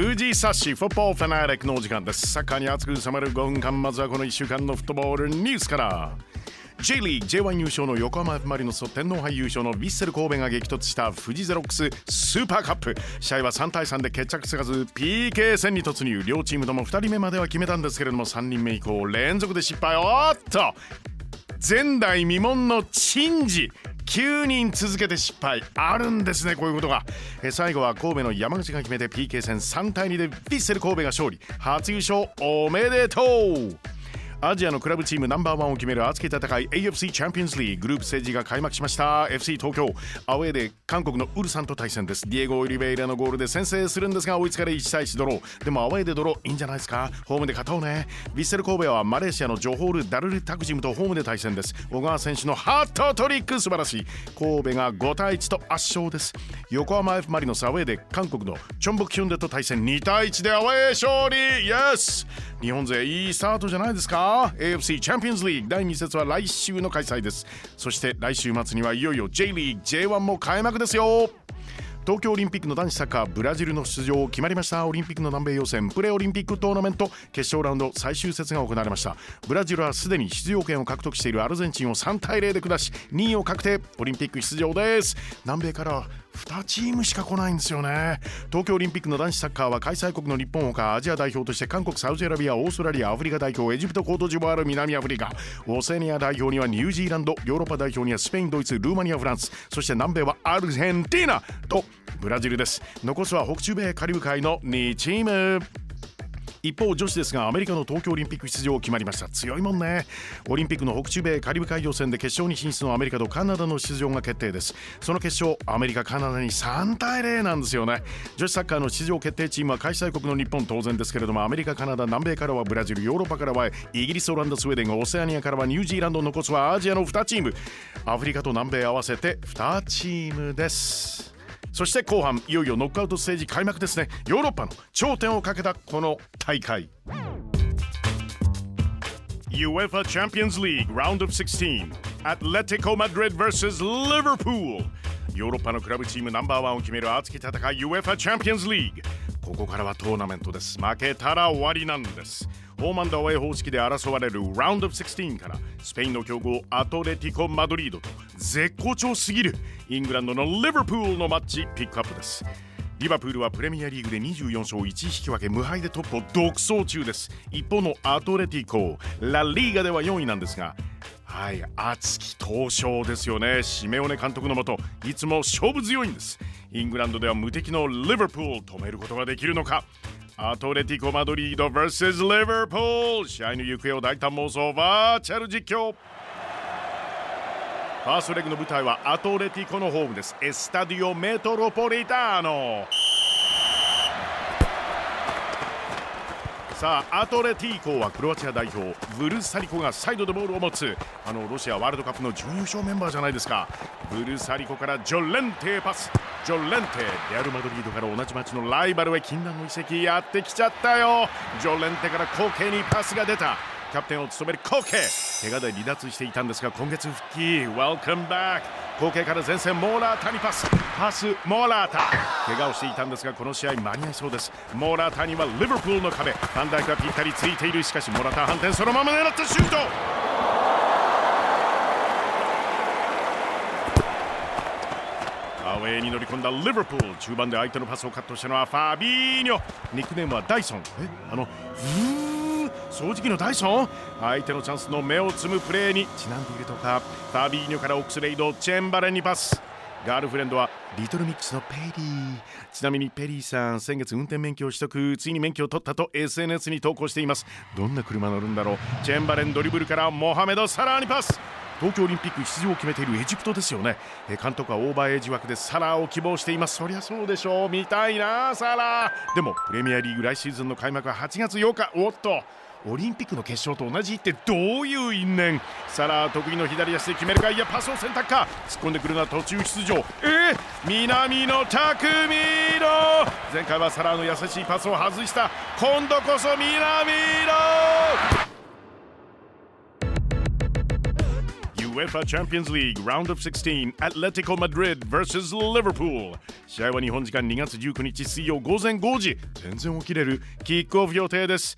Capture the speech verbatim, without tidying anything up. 藤サッシフォッポーファナリックのお時間です。サッカーに熱く冷めるごふんかん、まずはこのいっしゅうかんのフットボールニュースから。 J リーグ ジェイワン 優勝の横浜 F マリノスと天皇杯優勝のヴィッセル神戸が激突したフジゼロックススーパーカップ。試合はさんたいさんで決着つかず ピーケー 戦に突入。両チームともふたりめまでは決めたんですけれども、さんにんめ以降連続で失敗。おっと、前代未聞の珍事、きゅうにん続けて失敗。あるんですね、こういうことが。え最後は神戸の山口が決めて ピーケー 戦さんたいにでヴィッセル神戸が勝利。初優勝おめでとう。アジアのクラブチームナンバーワンを決める熱き戦い エーエフシー Champions League グループステージが開幕しました。 エフシー 東京アウェーで韓国のウルサンと対戦です。ディエゴ・リベイラのゴールで先制するんですが、追いつかれいちたいいちドロー。でもアウェーでドローいいんじゃないですか。ホームで勝とうね。ヴィッセル神戸はマレーシアのジョホール・ダルルタクジムとホームで対戦です。小川選手のハットトリック素晴らしい。神戸がごたいいちと圧勝です。横浜 F マリノスアウェーで韓国のチョンボクヒュンデと対戦にたいいちでアウェー勝利。イエス、日本勢いいスタートじゃないですか。エーエフシー チャンピオンズリーグだいに節は来週の開催です。そして来週末にはいよいよ J リーグ ジェイワン も開幕ですよ。東京オリンピックの男子サッカーブラジルの出場決まりました。オリンピックの南米予選プレオリンピックトーナメント決勝ラウンド最終節が行われました。ブラジルはすでに出場権を獲得しているアルゼンチンをさんたいぜろで下しにいを確定。オリンピック出場です。南米からにチームしか来ないんですよね。東京オリンピックの男子サッカーは開催国の日本ほかアジア代表として韓国、サウジアラビア、オーストラリア、アフリカ代表エジプト、コートジボワール、南アフリカ、オセニア代表にはニュージーランド、ヨーロッパ代表にはスペイン、ドイツ、ルーマニア、フランス、そして南米はアルゼンティナとブラジルです。残すは北中米カリブ海のにチーム。一方女子ですが、アメリカの東京オリンピック出場決まりました。強いもんね。オリンピックの北中米カリブ海予選で決勝に進出のアメリカとカナダの出場が決定です。その決勝、アメリカカナダにさんたいぜろなんですよね。女子サッカーの出場決定チームは開催国の日本当然ですけれども、アメリカ、カナダ、南米からはブラジル、ヨーロッパからはイギリス、オランダ、スウェーデン、オセアニアからはニュージーランド、残すはアジアのにチーム、アフリカと南米合わせてにチームです。そして後半いよいよノックアウトステージ開幕ですね。ヨーロッパの頂点をかけたこの大会 UEFA Champions League Round of sixteen Atletico Madrid ブイエス Liverpool。 ヨーロッパのクラブチームナンバーワンを決める熱き戦い UEFA Champions League。 ここからはトーナメントです。負けたら終わりなんです。ホーム&アウェー方式で争われる Round of sixteen からスペインの強豪アトレティコ・マドリードと絶好調すぎるイングランドのリバプールのマッチピックアップです。リバプールはプレミアリーグでにじゅうよんしょういちひきわけ無敗でトップを独走中です。一方のアトレティコラリーガではよんいなんですが、はい、熱き闘将ですよね。シメオネ監督のもといつも勝負強いんです。イングランドでは無敵のリバプールを止めることができるのか。アトレティコ・マドリード ブイエス リバプール、試合の行方を大胆妄想バーチャル実況。ファーストレグの舞台はアトレティコのホームです。エスタディオ・メトロポリターノ。さあアトレティコはクロアチア代表ブルサリコがサイドでボールを持つ、あのロシアワールドカップの準優勝メンバーじゃないですか。ブルサリコからジョレンテパス。ジョレンテ、レアルマドリードから同じ町のライバルへ禁断の移籍やってきちゃったよ。ジョレンテからコケにパスが出た。キャプテンを務めるコケ、怪我で離脱していたんですが今月復帰。 Welcome back。 コケから前線モーラータにパスパスモーラータ、怪我をしていたんですがこの試合間に合いそうです。モーラータにはリバプールの壁、ファンダイクがぴったりついている。しかしモーラータ反転、そのまま狙ったシュート。アウェーに乗り込んだリバプール、中盤で相手のパスをカットしたのはファビーニョ、ニックネームはダイソン。えあのうーん掃除機のダイソン。相手のチャンスの目をつむプレーにちなんでいるとか、ファビーニョからオックスレイド、チェンバレンにパス。ガールフレンドはリトルミックスのペリー。ちなみにペリーさん、先月運転免許を取得、ついに免許を取ったと エスエヌエス に投稿しています。どんな車乗るんだろう。チェンバレンドリブルからモハメド・サラーにパス。東京オリンピック出場を決めているエジプトですよね。え監督はオーバーエイジ枠でサラーを希望しています。そりゃそうでしょう、見たいなサラー。でもプレミアリーグ来シーズンの開幕ははちがつようか。おっと、オリンピックの決勝と同じってどういう因縁。サラー得意の左足で決めるか、いやパスを選択か。突っ込んでくるのは途中出場、えー、南野拓実郎。前回はサラーの優しいパスを外した。今度こそ南野。UEFA Champions League Round of sixteen Atletico Madrid vs Liverpool。 試合は日本時間にがつじゅうくにち水曜午前ごじ、全然起きれるキックオフ予定です。